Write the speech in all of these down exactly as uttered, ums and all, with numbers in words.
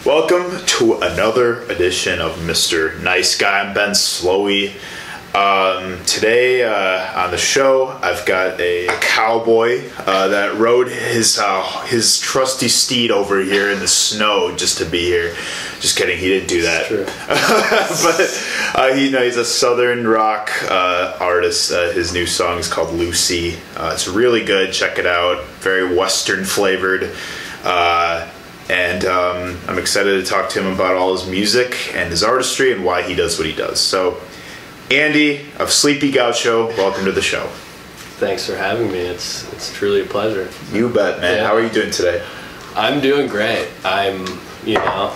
Welcome to another edition of Mister Nice Guy. I'm Ben Slowey. Um, today uh, on the show, I've got a, a cowboy uh, that rode his uh, his trusty steed over here in the snow just to be here. Just kidding, he didn't do that. But uh, he, you know, he's a southern rock uh, artist. Uh, his new song is called Lucy. Uh, it's really good. Check it out. Very Western flavored. Uh, And um, I'm excited to talk to him about all his music and his artistry and why he does what he does. So, Andy of Sleepy Gaucho, welcome to the show. Thanks for having me. It's it's truly a pleasure. You bet, man. Yeah. How are you doing today? I'm doing great. I'm, you know,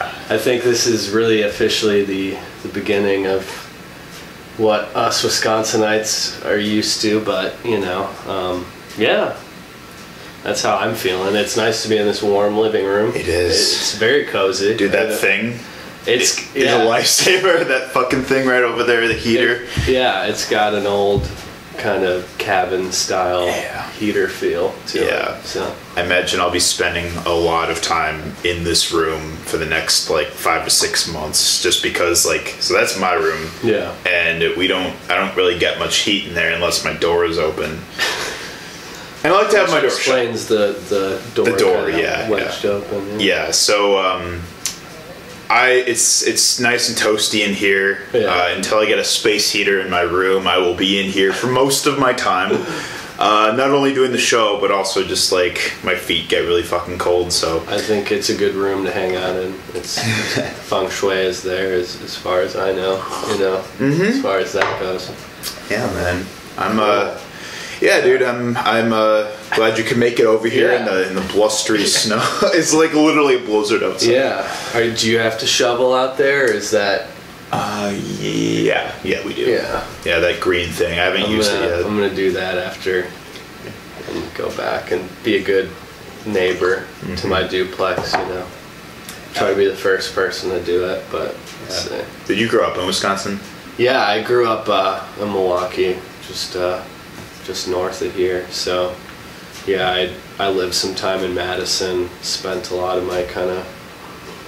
I think this is really officially the, the beginning of what us Wisconsinites are used to, but, you know, um, yeah. That's how I'm feeling. It's nice to be in this warm living room. It is. It's very cozy. Dude, that thing it's, it, is yeah. a lifesaver. That fucking thing right over there, the heater. It, yeah, it's got an old kind of cabin-style yeah. heater feel to yeah. it. So. I imagine I'll be spending a lot of time in this room for the next, like, five to six months just because, like, so that's my room. Yeah. And we don't, I don't really get much heat in there unless my door is open. And I like to have Which my door explains shut. the the door, the door kind of yeah, wedged yeah. open. Yeah, yeah so um, I it's it's nice and toasty in here. Yeah. Uh, until I get a space heater in my room, I will be in here for most of my time. Uh, not only doing the show, but also just like my feet get really fucking cold. So I think it's a good room to hang out in. It's feng shui is there as as far as I know. You know, mm-hmm. as far as that goes. Yeah, man. I'm a. Uh, Yeah, dude, I'm I'm uh, glad you can make it over here yeah. in the in the blustery snow. It's like literally a blizzard outside. Yeah. Are, do you have to shovel out there, or is that? Uh, yeah, yeah, we do. Yeah, yeah, that green thing. I haven't I'm used gonna, it yet. I'm gonna do that after and go back and be a good neighbor mm-hmm. to my duplex. You know, try to be the first person to do it, but let's yeah. see. Did you grow up in Wisconsin? Yeah, I grew up uh, in Milwaukee. Just. Uh, just north of here, so yeah, I I lived some time in Madison, spent a lot of my kind of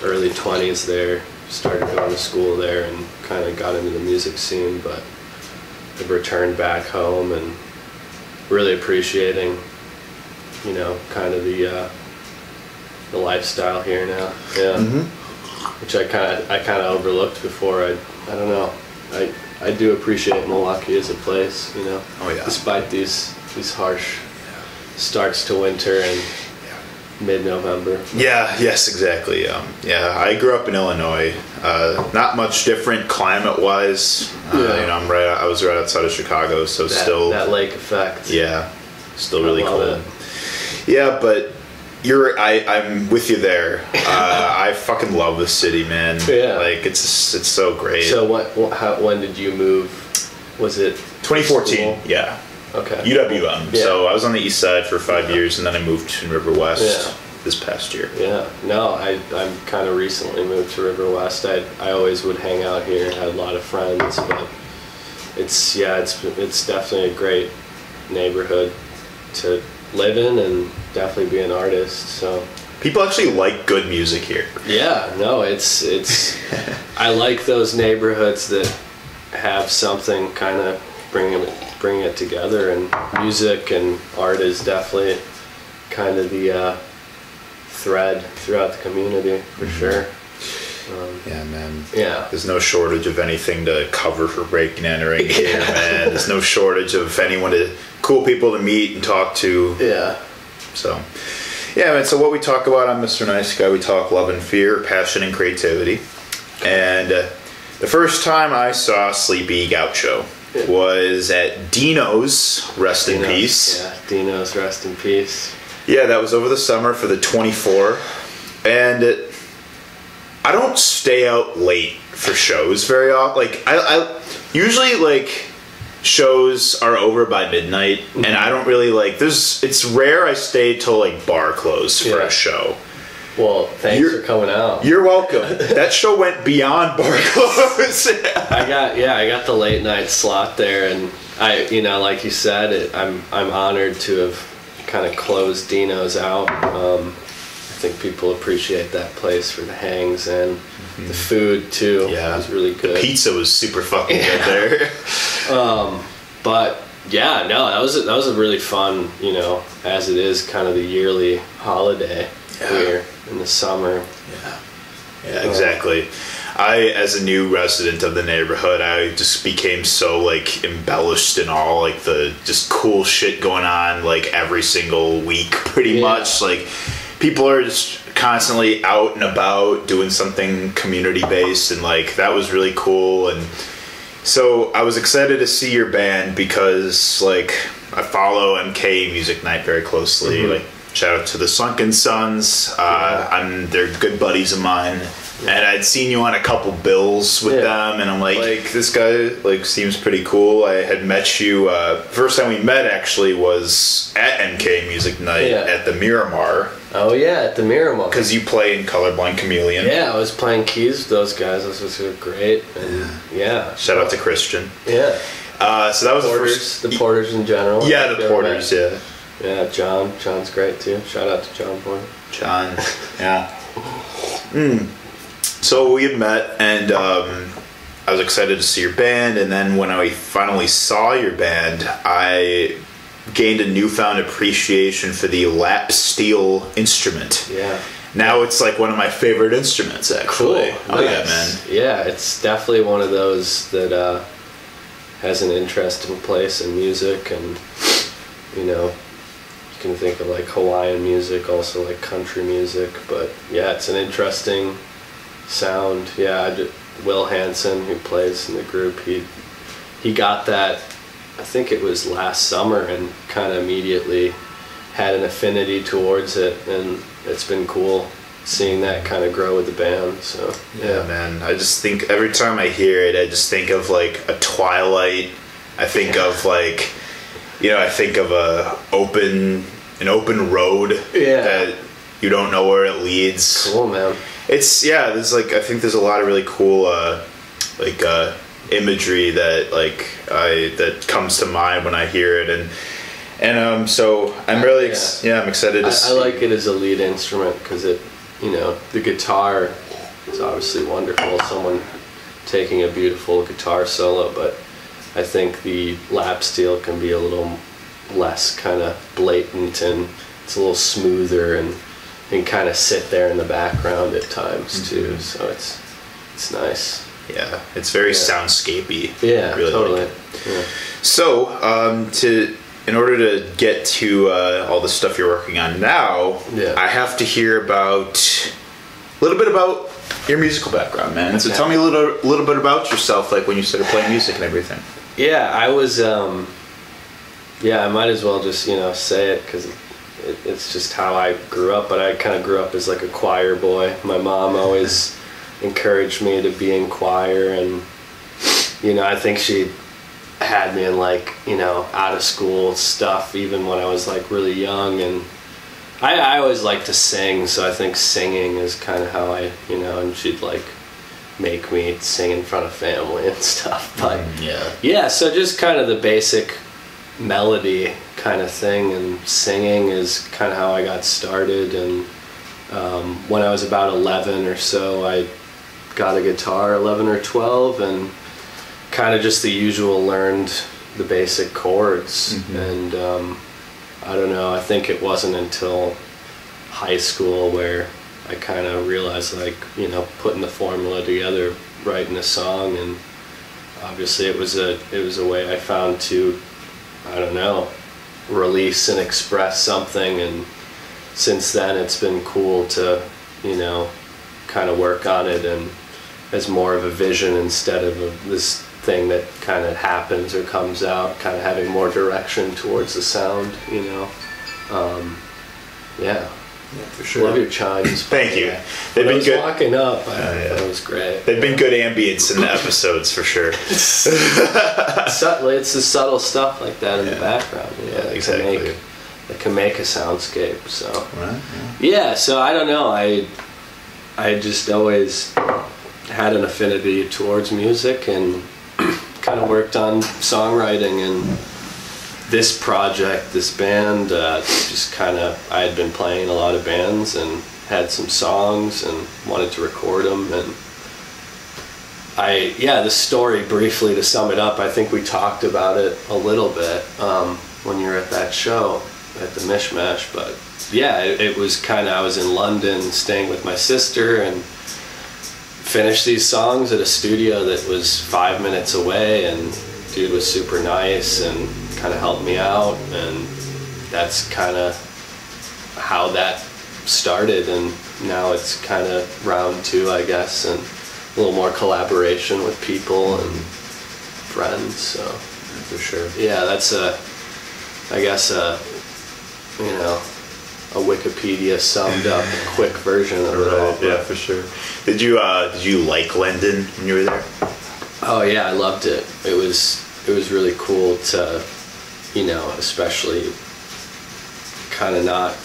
early twenties there, started going to school there and kind of got into the music scene, but I've returned back home and really appreciating, you know, kind of the uh, the lifestyle here now, yeah, mm-hmm. which I kind of I kind of overlooked before. I I don't know, I I do appreciate Milwaukee as a place, you know. Oh yeah. Despite these these harsh yeah. starts to winter and yeah. mid-November. Yeah. Yes. Exactly. Um, yeah. I grew up in Illinois. Uh, not much different climate-wise. Uh, yeah. You know, I'm right. I was right outside of Chicago, so that, still that lake effect. Yeah. Still really cold. It. Yeah, but. You're, I, I'm with you there. Uh, I fucking love this city, man. Yeah. Like, it's it's so great. So, what, what, how, when did you move? Was it twenty fourteen? Yeah. Okay. U W M. Yeah. So, I was on the east side for five yeah. years, and then I moved to River West yeah. this past year. Yeah. No, I, I'm kind of recently moved to River West. I I always would hang out here. I had a lot of friends, but it's, yeah, it's it's definitely a great neighborhood to live in and definitely be an artist. So people actually like good music here. Yeah, no, it's it's I like those neighborhoods that have something kind of bringing it bringing it together, and music and art is definitely kind of the uh thread throughout the community for sure. Um, yeah, man. Yeah. There's no shortage of anything to cover for breaking and entering here, yeah. man. There's no shortage of anyone to cool people to meet and talk to. Yeah. So, yeah, man. So what we talk about on Mister Nice Guy, we talk love and fear, passion and creativity. And uh, the first time I saw Sleepy Gaucho yeah. was at Dino's. Rest Dino's, in peace. Yeah, Dino's. Rest in peace. Yeah, that was over the summer for the twenty-four, and. It, I don't stay out late for shows very often. Like I, I usually like shows are over by midnight, mm-hmm. and I don't really like. There's it's rare I stay till like bar close for yeah. a show. Well, thanks you're, for coming out. You're welcome. That show went beyond bar close. I got yeah, I got the late night slot there, and I, you know, like you said, it, I'm I'm honored to have kind of closed Dino's out. Um, I think people appreciate that place for the hangs and mm-hmm. the food too. Yeah, it was really good. The pizza was super fucking yeah. good there. um, but. Yeah, no, that was a, that was a really fun, you know, as it is kind of the yearly holiday yeah. here in the summer. Yeah, yeah, um, exactly. I, as a new resident of the neighborhood, I just became so, like, embellished in all, like, the just cool shit going on, like, every single week, pretty yeah. much. Like, people are just constantly out and about doing something community-based, and, like, that was really cool, and... So I was excited to see your band because, like, I follow M K Music Night very closely. Mm-hmm. Like, shout out to the Sunken Sons. Uh, yeah. I'm they're good buddies of mine, yeah. and I'd seen you on a couple bills with yeah. them, and I'm like, like, this guy like seems pretty cool. I had met you uh, first time we met actually was at M K Music Night yeah. at the Miramar. Oh yeah, at the Miramar. Because you play in Colorblind Chameleon. Yeah, I was playing keys with those guys. Those guys were great. And yeah. Shout out to Christian. Yeah. Uh, so that was the Porters, first... the Porters in general. Yeah, the Porters. Yeah. Yeah, John. John's great too. Shout out to John Boy. John. Yeah. Mm. So we had met, and um, I was excited to see your band. And then when I finally saw your band, I. gained a newfound appreciation for the lap steel instrument. Yeah. Now yeah. it's like one of my favorite instruments, actually. Cool. Oh, nice. Yeah, man. Yeah, it's definitely one of those that uh, has an interesting place in music, and, you know, you can think of, like, Hawaiian music, also, like, country music, but, yeah, it's an interesting sound. Yeah, I did, Will Hansen, who plays in the group, he he got that I think it was last summer and kind of immediately had an affinity towards it, and it's been cool seeing that kind of grow with the band. So yeah. yeah, man, I just think every time I hear it, I just think of like a Twilight. I think yeah. of like, you know, I think of a open an open road yeah. that you don't know where it leads. Cool, man. It's yeah. There's like I think there's a lot of really cool uh, like. Uh, imagery that like I that comes to mind when I hear it, and and um so I'm really ex- yeah. yeah I'm excited to I, see. I like it as a lead instrument because it, you know, the guitar is obviously wonderful, someone taking a beautiful guitar solo, but I think the lap steel can be a little less kind of blatant, and it's a little smoother, and and kind of sit there in the background at times mm-hmm. too, so it's it's nice. Yeah, it's very yeah. soundscapey. Yeah, really totally. Like yeah. So, um, to in order to get to uh, all the stuff you're working on now, yeah. I have to hear about a little bit about your musical background, man. Okay. So tell me a little little bit about yourself, like when you started playing music and everything. Yeah, I was. Um, yeah, I might as well just you know say it because it, it's just how I grew up. But I kind of grew up as like a choir boy. My mom always. encouraged me to be in choir, and you know I think she had me in like you know out of school stuff even when I was like really young, and I, I always liked to sing, so I think singing is kind of how I you know and she'd like make me sing in front of family and stuff, but yeah yeah so just kind of the basic melody kind of thing, and singing is kind of how I got started. And um, when I was about eleven or so, I got a guitar, eleven or twelve, and kind of just the usual learned the basic chords. Mm-hmm. And um, I don't know, I think it wasn't until high school where I kind of realized, like, you know, putting the formula together, writing a song, and obviously it was a it was a way I found to, I don't know, release and express something. And since then it's been cool to, you know, kind of work on it and as more of a vision instead of a, this thing that kind of happens or comes out, kind of having more direction towards the sound, you know. Um, yeah. Yeah, for sure. Love your chimes. Thank you. Yeah. They've when been I was good. Walking up, I oh, yeah. that was great. They've yeah. been good ambience in the episodes for sure. Subtly, it's the subtle stuff like that in yeah. the background. You know, yeah, exactly. that can make a soundscape. So right, yeah. yeah, so I don't know. I I just always had an affinity towards music and kind of worked on songwriting, and this project, this band, uh, just kind of, I had been playing a lot of bands and had some songs and wanted to record them. And I, yeah, the story, briefly to sum it up, I think we talked about it a little bit um, when you were at that show at the Mishmash, but yeah, it, it was kind of, I was in London staying with my sister and finished these songs at a studio that was five minutes away, and dude was super nice and kind of helped me out, and that's kind of how that started. And now it's kind of round two, I guess, and a little more collaboration with people and friends, so. For sure. Yeah, that's a, I guess a, you know, a Wikipedia summed up quick version of it all. Yeah, for sure. Did you uh, did you like London when you were there? Oh yeah, I loved it. It was it was really cool to, you know, especially kind of not.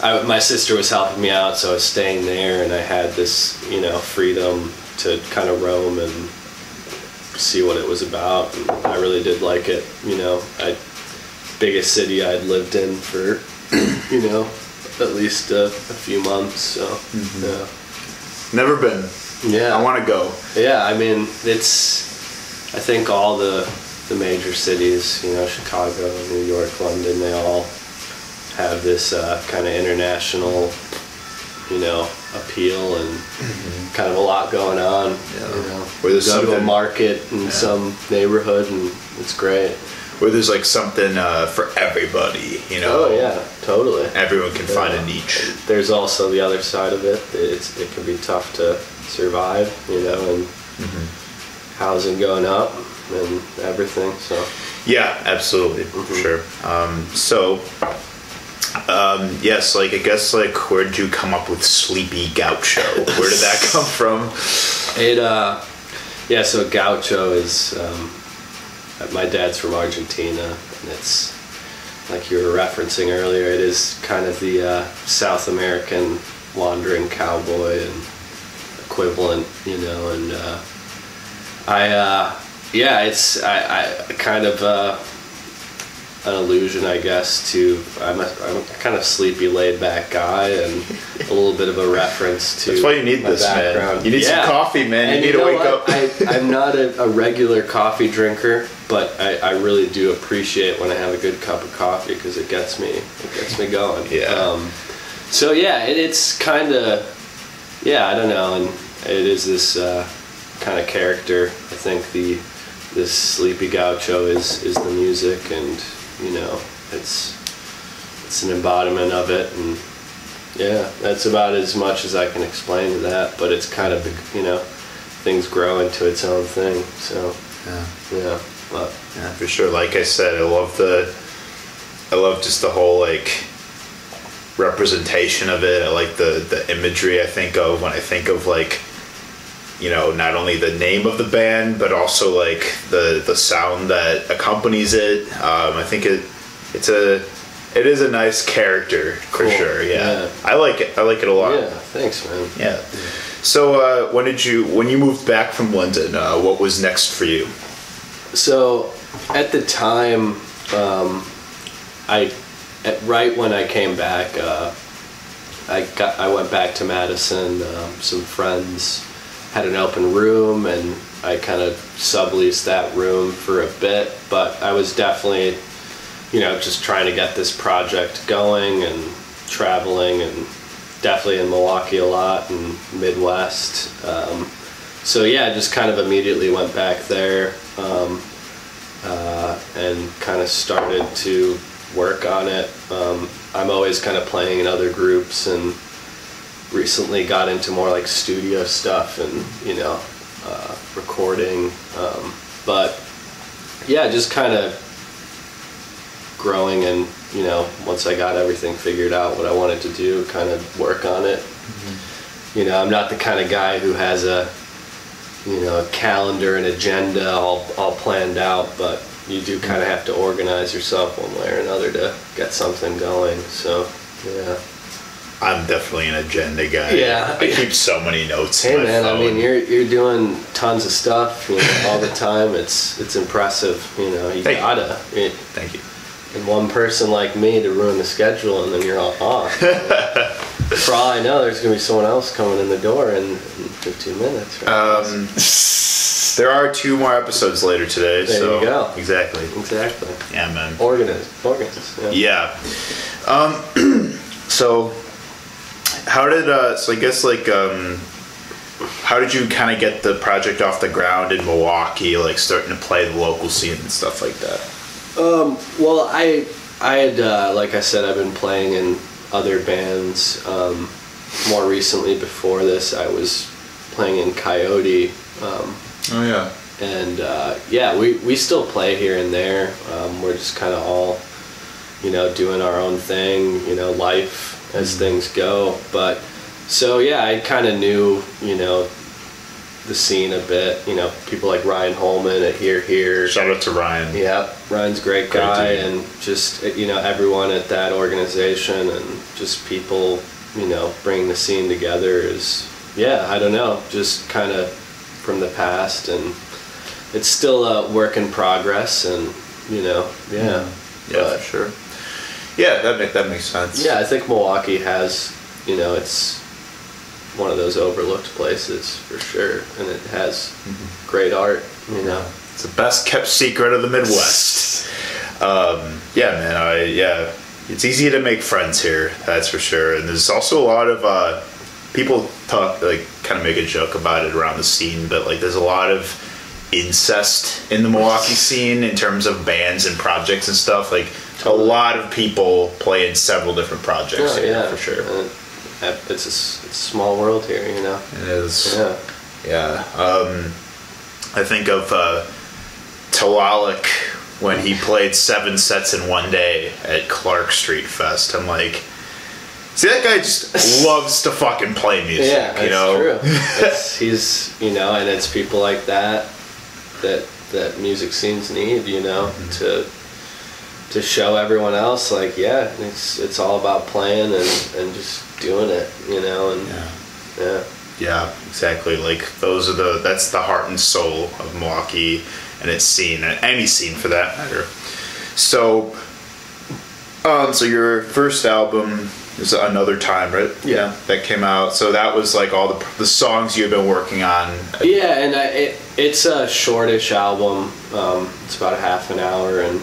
I, my sister was helping me out, so I was staying there, and I had this, you know, freedom to kind of roam and see what it was about. And I really did like it. You know, I biggest city I'd lived in for. You know, at least uh, a few months, so, mm-hmm. yeah. Never been. Yeah. I want to go. Yeah, I mean, it's, I think all the, the major cities, you know, Chicago, New York, London, they all have this uh, kind of international, you know, appeal and mm-hmm. kind of a lot going on, yeah. you know. Where there's go to a market in yeah. some neighborhood, and it's great. Where there's like something uh, for everybody, you know? Oh yeah, totally. Everyone can yeah. find a niche. There's also the other side of it. It's, it can be tough to survive, you know, and mm-hmm. housing going up and everything, so. Yeah, absolutely, mm-hmm. for sure. Um, so, um, yes, like, I guess, like, where'd you come up with Sleepy Gaucho? Where did that come from? It, uh, yeah, so Gaucho is, um, my dad's from Argentina, and it's, like you were referencing earlier, it is kind of the uh, South American wandering cowboy and equivalent, you know, and uh, I, uh, yeah, it's I, I kind of uh, an allusion, I guess, to, I'm a, I'm a kind of sleepy, laid-back guy, and a little bit of a reference to. That's why you need this, background. man. You need yeah. some coffee, man. And you need you know to wake what? up. I, I'm not a, a regular coffee drinker. But I, I really do appreciate when I have a good cup of coffee, because it gets me it gets me going. Yeah. Um, so yeah, it, it's kind of yeah I don't know, and it is this uh, kind of character. I think the this Sleepy Gaucho is is the music, and you know it's it's an embodiment of it, and yeah, that's about as much as I can explain to that. But it's kind of you know things grow into its own thing. So yeah. yeah. But, yeah, for sure. Like I said, I love the, I love just the whole like representation of it. I like the the imagery I think of when I think of like, you know, not only the name of the band but also like the the sound that accompanies it. Um, I think it it's a it is a nice character for cool. sure. Yeah. yeah, I like it. I like it a lot. Yeah, thanks, man. Yeah. yeah. So uh, when did you when you moved back from London? Uh, what was next for you? So, at the time, um, I at, right when I came back, uh, I got I went back to Madison. Um, some friends had an open room, and I kind of subleased that room for a bit. But I was definitely, you know, just trying to get this project going and traveling, and definitely in Milwaukee a lot and Midwest. Um, so yeah, I just kind of immediately went back there. Um, uh, and kind of started to work on it. Um, I'm always kind of playing in other groups, and recently got into more like studio stuff and, you know, uh, recording. Um, but yeah, just kind of growing, and, you know, once I got everything figured out, what I wanted to do, kind of work on it. Mm-hmm. You know, I'm not the kind of guy who has a, you know, a calendar and agenda all all planned out, but you do kind of have to organize yourself one way or another to get something going. So, yeah. I'm definitely an agenda guy. Yeah, I keep so many notes. Hey, in my man, phone. I mean, you're you're doing tons of stuff, you know, all the time. It's it's impressive, you know. You Thank gotta. You. It, Thank you. And one person like me to ruin the schedule, and then you're all off. You know? For all I know, there's gonna be someone else coming in the door in, in fifteen minutes. Right? Um, there are two more episodes later today. There so you go. Exactly. Exactly. Yeah, man. Organized. Organized. Yeah. yeah. Um. So. How did, uh, so I guess, like, um, how did you kind of get the project off the ground in Milwaukee, like, starting to play the local scene and stuff like that? Um, well, I, I had, uh, like I said, I've been playing in other bands. Um, more recently, before this, I was playing in Coyote. Um, oh, yeah. And, uh, yeah, we, we still play here and there. Um, we're just kind of all, you know, doing our own thing, you know, life as mm-hmm. things go. But so yeah, I kind of knew, you know, the scene a bit, you know, people like Ryan Holman at Here Here. Shout out to Ryan. Yeah, Ryan's a great guy, great and just, you know, everyone at that organization and just people, you know, bringing the scene together is, yeah, I don't know, just kind of from the past, and it's still a work in progress, and you know, yeah. Yeah, yeah, for sure. Yeah, that make, that makes sense. Yeah, I think Milwaukee has, you know, it's one of those overlooked places for sure, and it has mm-hmm. great art, you know. It's the best kept secret of the Midwest. um, yeah, man, I, yeah, it's easy to make friends here, that's for sure. And there's also a lot of uh, people talk, like, kind of make a joke about it around the scene, but like, there's a lot of incest in the Milwaukee scene in terms of bands and projects and stuff. Like, totally. A lot of people play in several different projects. Oh, here, yeah, for sure. And it's a, it's a small world here, you know. It is. Yeah. Yeah. Um, I think of uh, Tlaloc when he played seven sets in one day at Clark Street Fest. I'm like, see, that guy just loves to fucking play music. Yeah, that's you know? True. It's, he's, you know, and it's people like that that that music scenes need, you know, mm-hmm. to to show everyone else, like, yeah, it's it's all about playing and, and just doing it, you know, and yeah. yeah, yeah, exactly. Like those are the that's the heart and soul of Milwaukee and its scene, and any scene for that matter. So, um, so your first album is Another Time, right? Yeah, that came out. So that was like all the the songs you've been working on. Yeah, and I, it it's a shortish album. Um, it's about a half an hour, and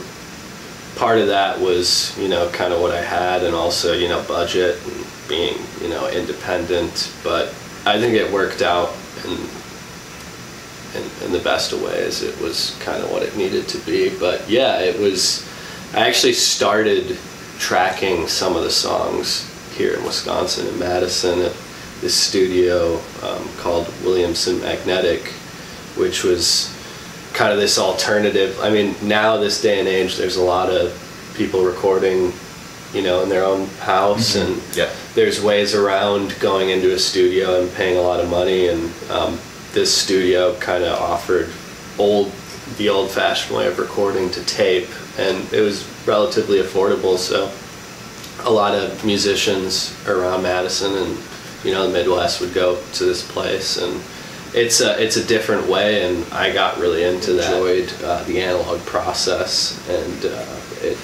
part of that was, you know, kind of what I had, and also, you know, budget and being, you know, independent. But I think it worked out in in, in the best of ways. It was kind of what it needed to be. But yeah, it was. I actually started tracking some of the songs here in Wisconsin, in Madison, at this studio um, called Williamson Magnetic, which was kind of this alternative. I mean, now this day and age, there's a lot of people recording, you know, in their own house, mm-hmm. and yeah. there's ways around going into a studio and paying a lot of money, and um, this studio kind of offered old, the old-fashioned way of recording to tape, and it was relatively affordable, so a lot of musicians around Madison and, you know, the Midwest would go to this place, and it's a it's a different way, and I got really into enjoyed that. Uh, the analog process, and uh, it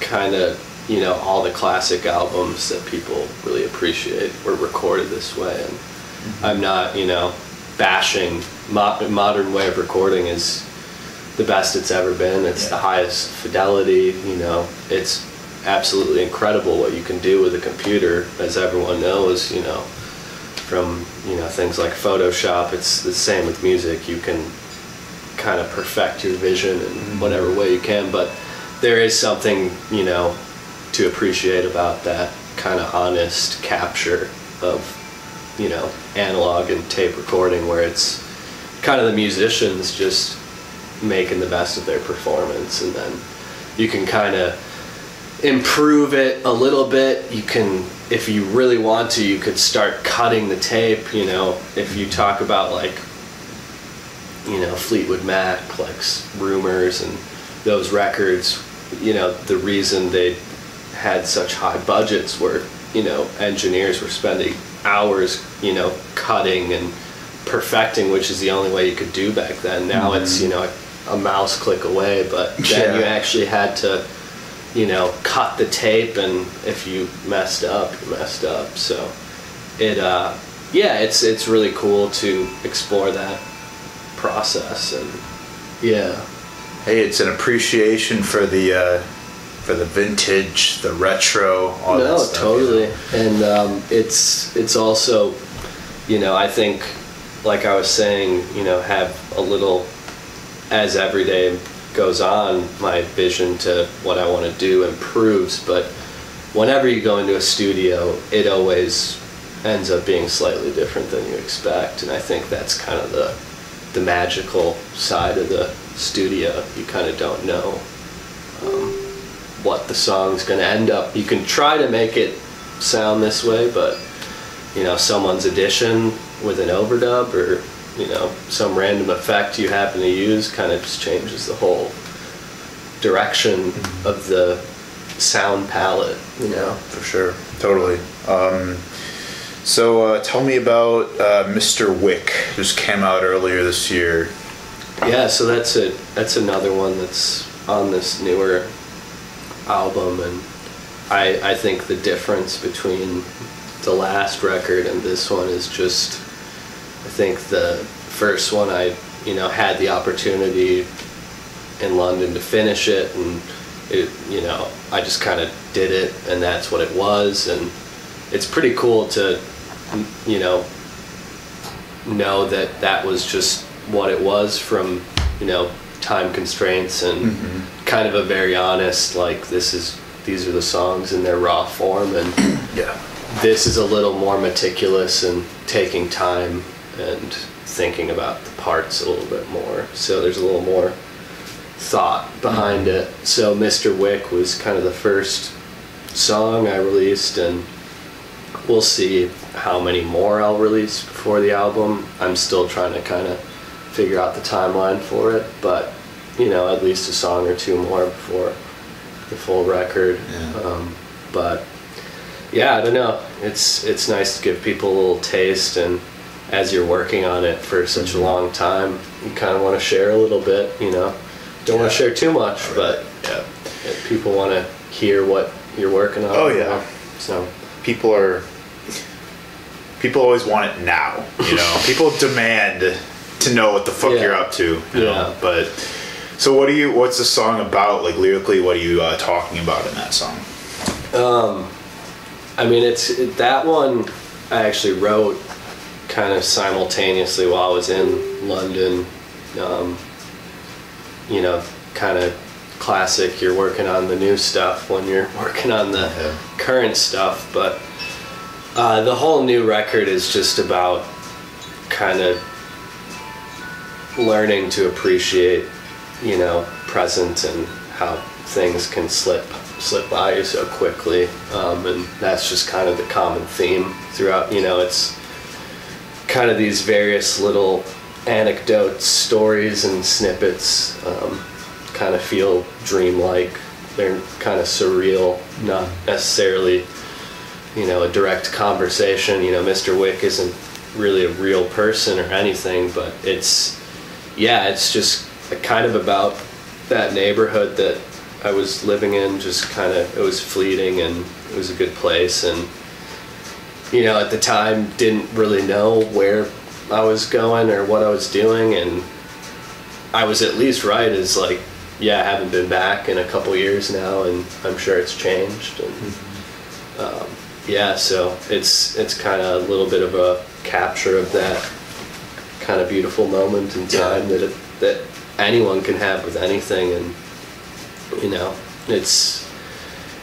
kind of, you know, all the classic albums that people really appreciate were recorded this way, and mm-hmm. I'm not, you know, bashing Mo- modern way of recording is the best it's ever been. It's yeah. the highest fidelity, you know. It's absolutely incredible what you can do with a computer, as everyone knows, you know, from, you know, things like Photoshop. It's the same with music. You can kind of perfect your vision in mm-hmm. whatever way you can, but there is something, you know, to appreciate about that kind of honest capture of, you know, analog and tape recording, where it's kind of the musicians just making the best of their performance, and then you can kind of improve it a little bit. You can, if you really want to, you could start cutting the tape, you know, if you talk about, like, you know, Fleetwood Mac, like Rumors and those records, you know, the reason they had such high budgets were, you know, engineers were spending hours, you know, cutting and perfecting, which is the only way you could do back then. Now mm-hmm. it's, you know, a mouse click away, but then yeah. you actually had to, you know, cut the tape, and if you messed up, you messed up. So it, uh, yeah, it's it's really cool to explore that process, and yeah. Hey, it's an appreciation for the uh, for the vintage, the retro, all no, that stuff. No, totally, you know? And um, it's it's also, you know, I think, like I was saying, you know, have a little, as every day goes on, my vision to what I want to do improves, but whenever you go into a studio, it always ends up being slightly different than you expect, and I think that's kind of the the magical side of the studio. You kind of don't know um, what the song's going to end up. You can try to make it sound this way, but you know, someone's addition with an overdub or you know, some random effect you happen to use kind of just changes the whole direction of the sound palette, you know. For sure, totally. Um, so uh, tell me about uh, Mister Wick, who's came out earlier this year. Yeah, so that's it. That's another one that's on this newer album, and I I think the difference between the last record and this one is just, I think the first one I, you know, had the opportunity in London to finish it, and it, you know, I just kind of did it, and that's what it was, and it's pretty cool to, you know, know that that was just what it was from, you know, time constraints and mm-hmm. kind of a very honest, like, this is, these are the songs in their raw form, and yeah. This is a little more meticulous and taking time and thinking about the parts a little bit more, so there's a little more thought behind it. So Mister Wick was kind of the first song I released, and we'll see how many more I'll release before the album. I'm still trying to kind of figure out the timeline for it, but you know, at least a song or two more before the full record. Yeah. Um, but yeah, I don't know, it's it's nice to give people a little taste, and as you're working on it for such a long time, you kind of want to share a little bit, you know. Don't yeah. want to share too much, but yeah. people want to hear what you're working on. Oh yeah. You know? So people are, people always want it now, you know. People demand to know what the fuck yeah. you're up to, you yeah. know. But so what do you, what's the song about? Like lyrically, what are you uh, talking about in that song? Um, I mean, it's it, that one I actually wrote kind of simultaneously while I was in London. Um, you know, kind of classic, you're working on the new stuff when you're working on the yeah. current stuff, but uh, the whole new record is just about kind of learning to appreciate, you know, present and how things can slip slip by you so quickly, um, and that's just kind of the common theme throughout, you know. It's kind of these various little anecdotes, stories and snippets, um, kind of feel dreamlike, they're kind of surreal, not necessarily, you know, a direct conversation. You know, Mister Wick isn't really a real person or anything, but it's, yeah, it's just kind of about that neighborhood that I was living in, just kind of, it was fleeting, and it was a good place, and you know, at the time didn't really know where I was going or what I was doing, and I was at least right as like, yeah, I haven't been back in a couple years now, and I'm sure it's changed, and mm-hmm. um, yeah, so it's it's kind of a little bit of a capture of that kind of beautiful moment in time yeah. that it, that anyone can have with anything. And you know, it's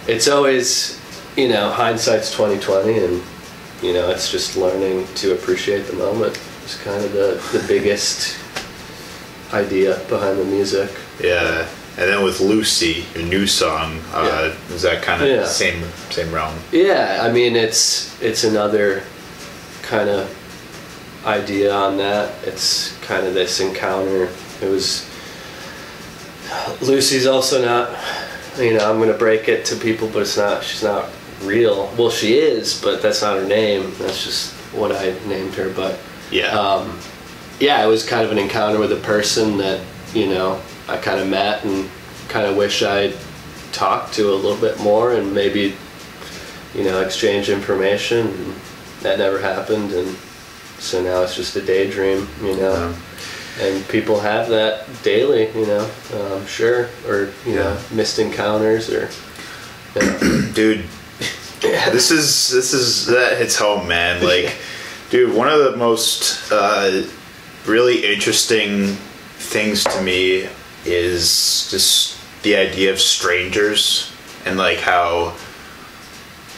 it's always, you know, hindsight's twenty twenty, and you know, it's just learning to appreciate the moment. It's kind of the, the biggest idea behind the music. Yeah, and then with Lucy, your new song, uh, yeah. is that kind of yeah. same same realm? Yeah, I mean, it's it's another kind of idea on that. It's kind of this encounter. It was. Lucy's also not, you know, I'm gonna break it to people, but it's not, she's not real. Well, she is, but that's not her name. That's just what I named her. But yeah, um, yeah, it was kind of an encounter with a person that, you know, I kind of met and kind of wish I'd talked to a little bit more and maybe, you know, exchange information. And that never happened, and so now it's just a daydream, you know. Yeah. And people have that daily, you know, I'm um, sure, or, you yeah. know, missed encounters, or, you know. Dude, this is, this is, that hits home, man. Like, dude, one of the most uh, really interesting things to me is just the idea of strangers, and, like, how,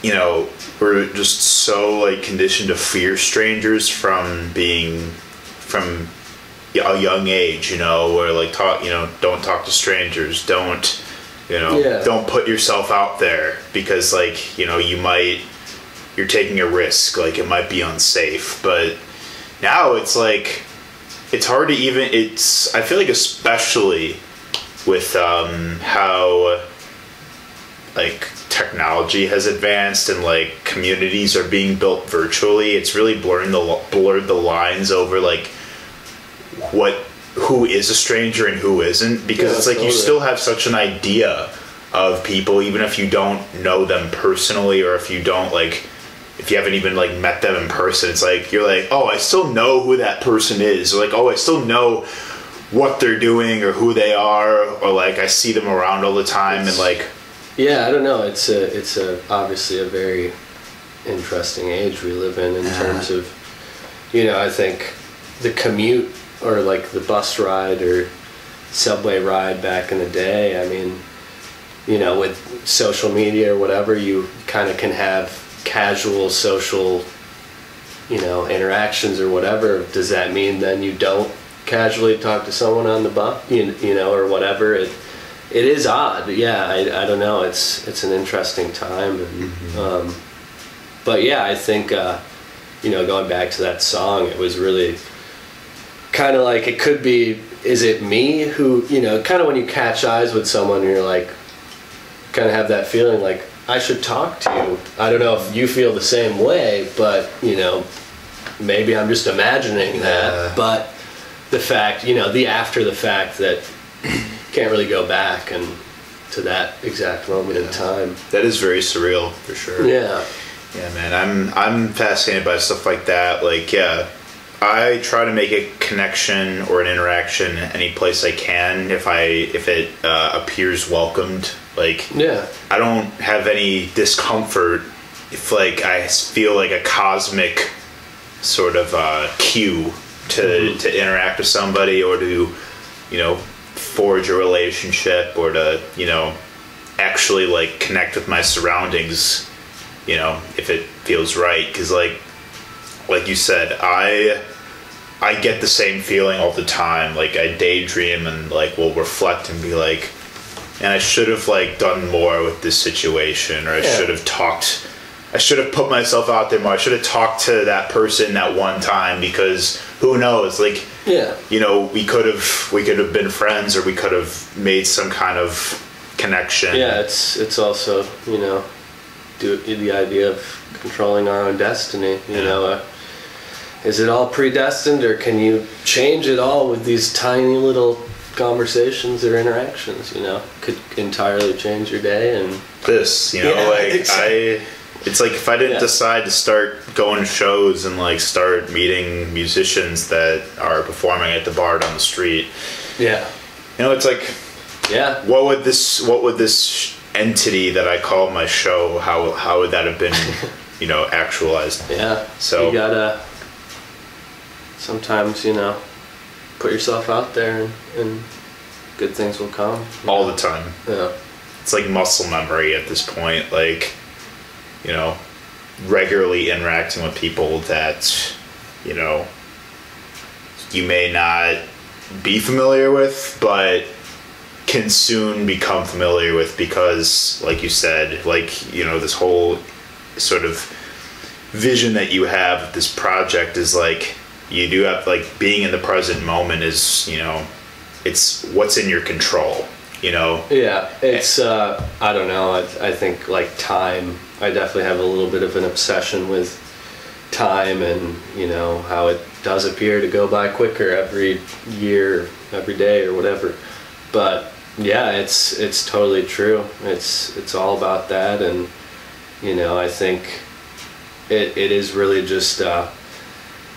you know, we're just so, like, conditioned to fear strangers from being, from... a young age, you know, where like talk, you know, don't talk to strangers, don't, you know, yeah. don't put yourself out there because, like, you know, you might, you're taking a risk, like it might be unsafe. But now it's like, it's hard to even, it's, I feel like especially with um, how like technology has advanced and like communities are being built virtually, it's really blurring the, blurred the lines over like what, who is a stranger and who isn't, because yeah, it's like totally. You still have such an idea of people even if you don't know them personally, or if you don't like, if you haven't even like met them in person, it's like you're like, oh, I still know who that person is, or like, oh, I still know what they're doing or who they are, or like I see them around all the time. It's, and like yeah I don't know, it's a it's a obviously a very interesting age we live in in yeah. terms of, you know, I think the commute or like the bus ride or subway ride back in the day, I mean, you know, with social media or whatever, you kind of can have casual social, you know, interactions or whatever. Does that mean then you don't casually talk to someone on the bus, you, you know, or whatever? It it is odd. Yeah, I, I don't know. It's it's an interesting time. And, mm-hmm. um, but yeah, I think, uh, you know, going back to that song, it was really... kind of like, it could be, is it me who, you know, kind of when you catch eyes with someone, you're like, kind of have that feeling like, I should talk to you. I don't know if you feel the same way, but, you know, maybe I'm just imagining that. Uh, but the fact, you know, the after the fact that can't really go back and to that exact moment yeah. in time. That is very surreal, for sure. Yeah. Yeah, man, I'm I'm fascinated by stuff like that. Like, yeah. I try to make a connection or an interaction any place I can if I if it uh, appears welcomed. Like yeah. I don't have any discomfort if like I feel like a cosmic sort of uh, cue to mm-hmm. to interact with somebody, or to, you know, forge a relationship, or to, you know, actually like connect with my surroundings, you know, if it feels right, because like. Like you said, I I get the same feeling all the time. Like, I daydream and, like, will reflect and be like, and I should have, like, done more with this situation, or I yeah. should have talked, I should have put myself out there more. I should have talked to that person that one time, because who knows? Like, yeah. you know, we could have we could have been friends, or we could have made some kind of connection. Yeah, it's it's also, you know, do, the idea of controlling our own destiny, you yeah. know, uh, is it all predestined, or can you change it all with these tiny little conversations or interactions, you know? Could entirely change your day and... This, you know, yeah, like, it's, I... It's like if I didn't yeah. decide to start going to shows and, like, start meeting musicians that are performing at the bar down the street. Yeah. You know, it's like... Yeah. What would this... What would this entity that I call my show, how how would that have been, you know, actualized? Yeah. So... You gotta... Sometimes, you know, put yourself out there, and, and good things will come. All know? the time. Yeah. It's like muscle memory at this point. Like, you know, regularly interacting with people that, you know, you may not be familiar with, but can soon become familiar with, because, like you said, like, you know, this whole sort of vision that you have of this project is like... You do have, like, being in the present moment is, you know, it's what's in your control. you know? Yeah, it's, uh, I don't know, I, I think, like, time. I definitely have a little bit of an obsession with time and, you know, how it does appear to go by quicker every year, every day, or whatever. But, yeah, it's it's totally true. It's it's all about that, and, you know, I think it it is really just... Uh,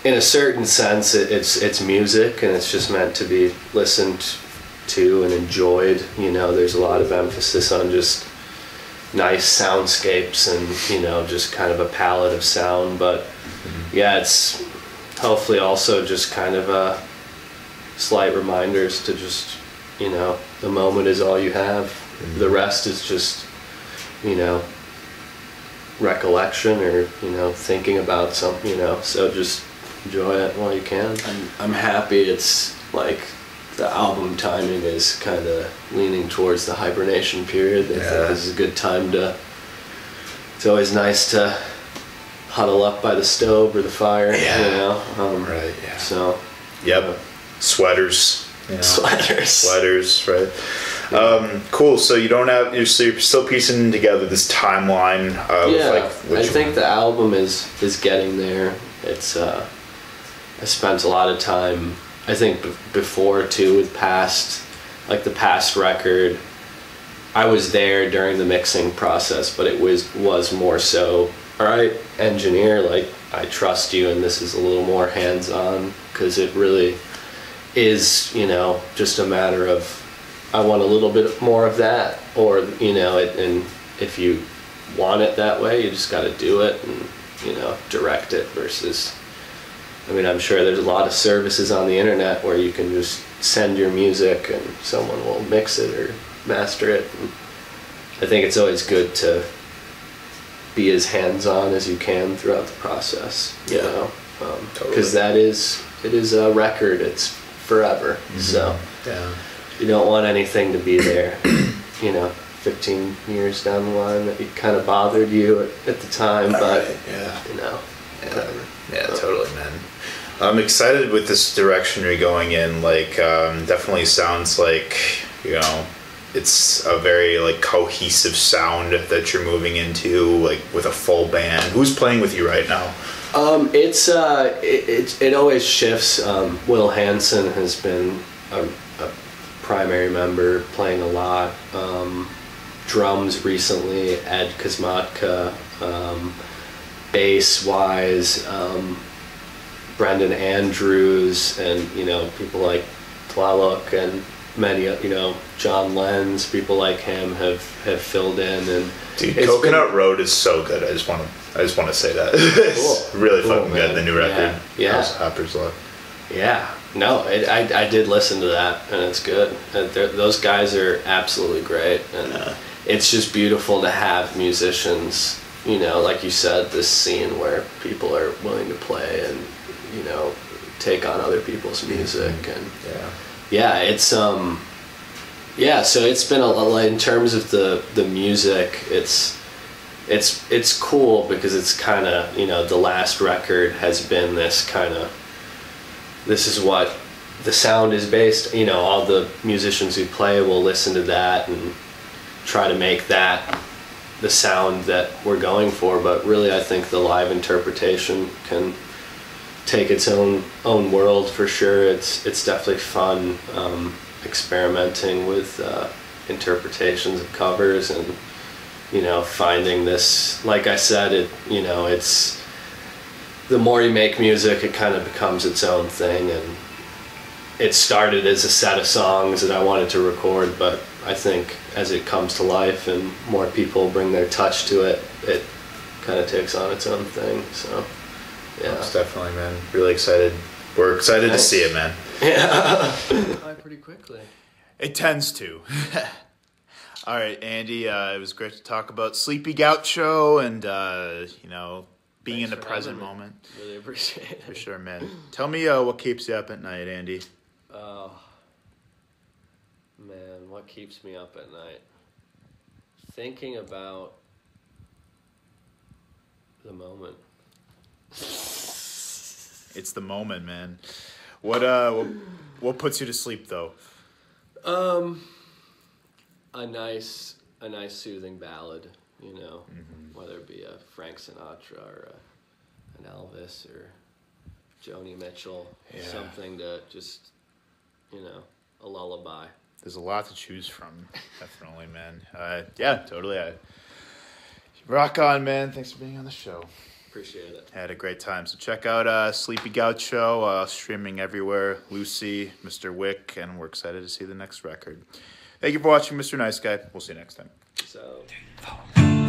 in a certain sense, it, it's it's music, and it's just meant to be listened to and enjoyed. You know, there's a lot of emphasis on just nice soundscapes and, you know, just kind of a palette of sound. But mm-hmm. yeah, it's hopefully also just kind of a slight reminders to just, you know, the moment is all you have. Mm-hmm. The rest is just, you know, recollection or, you know, thinking about something, you know, so just enjoy it while you can. I'm, I'm happy it's like the album timing is kind of leaning towards the hibernation period. I yeah. think this is a good time to, it's always nice to huddle up by the stove or the fire, yeah. you know. Um, right, yeah. So. Yep. You know. Sweaters. Yeah. Sweaters. Sweaters, right. Yeah. Um, cool, so you don't have, you're, so you're still piecing together this timeline. Uh, yeah, with like, I think one? the album is, is getting there. It's, uh, I spent a lot of time, I think b- before too, with past, like the past record, I was there during the mixing process, but it was, was more so, all right, engineer, like, I trust you, and this is a little more hands-on, because it really is, you know, just a matter of, I want a little bit more of that, or, you know, it, and if you want it that way, you just got to do it, and, you know, direct it versus... I mean, I'm sure there's a lot of services on the internet where you can just send your music and someone will mix it or master it. And I think it's always good to be as hands-on as you can throughout the process, you yeah. know? Um, totally. 'Cause that is, it is a record, it's forever, mm-hmm. so yeah. you don't want anything to be there, you know, fifteen years down the line that it kind of bothered you at, at the time, Not but, right. yeah. you know, yeah. whatever. Yeah, oh. totally, man. I'm excited with this direction you're going in. Like, um, definitely sounds like, you know, it's a very, like, cohesive sound that you're moving into, like, with a full band. Who's playing with you right now? Um, it's, uh, it, it, it always shifts. Um, Will Hansen has been a, a primary member, playing a lot. Um, drums recently, Ed Kosmatka. Um, bass-wise, um, Brandon Andrews, and, you know, people like Tlaloc and many, you know, John Lenz, people like him have, have filled in. And dude, Coconut been, Road is so good. I just want to, I just want to say that. It's cool. really cool, fucking man. good, the new record. Yeah. yeah. Hopper's Luck. Yeah. No, it, I, I did listen to that, and it's good. And those guys are absolutely great, and yeah. it's just beautiful to have musicians, you know, like you said, this scene where people are willing to play and, you know, take on other people's music. And yeah, yeah it's, um, yeah, so it's been a lot, in terms of the, the music, it's, it's, it's cool because it's kind of, you know, the last record has been this kind of, this is what the sound is based, you know, all the musicians who play will listen to that and try to make that the sound that we're going for, but really I think the live interpretation can take its own own world for sure. It's it's definitely fun um, experimenting with uh, interpretations of covers and, you know, finding this, like I said, it you know, it's the more you make music, it kind of becomes its own thing, and it started as a set of songs that I wanted to record, but I think as it comes to life and more people bring their touch to it, it kind of takes on its own thing. So, yeah. Most definitely, man. Really excited. We're excited nice. to see it, man. Yeah. Fly pretty quickly. It tends to. All right, Andy, uh, it was great to talk about Sleepy Gaucho and, uh, you know, being Thanks in the present moment. Me. Really appreciate it. For sure, man. Tell me uh, what keeps you up at night, Andy. Oh. Uh, Man, what keeps me up at night? Thinking about the moment. It's the moment, man. What uh, what, what puts you to sleep though? Um, a nice a nice soothing ballad, you know, mm-hmm. whether it be a Frank Sinatra or a, an Elvis or Joni Mitchell, yeah. something to just, you know, a lullaby. There's a lot to choose from, definitely, man. Uh, yeah, totally. I, rock on, man. Thanks for being on the show. Appreciate it. Had a great time. So check out uh, Sleepy Gaucho, uh, streaming everywhere. Lucy, Mister Wick, and we're excited to see the next record. Thank you for watching, Mister Nice Guy. We'll see you next time. So.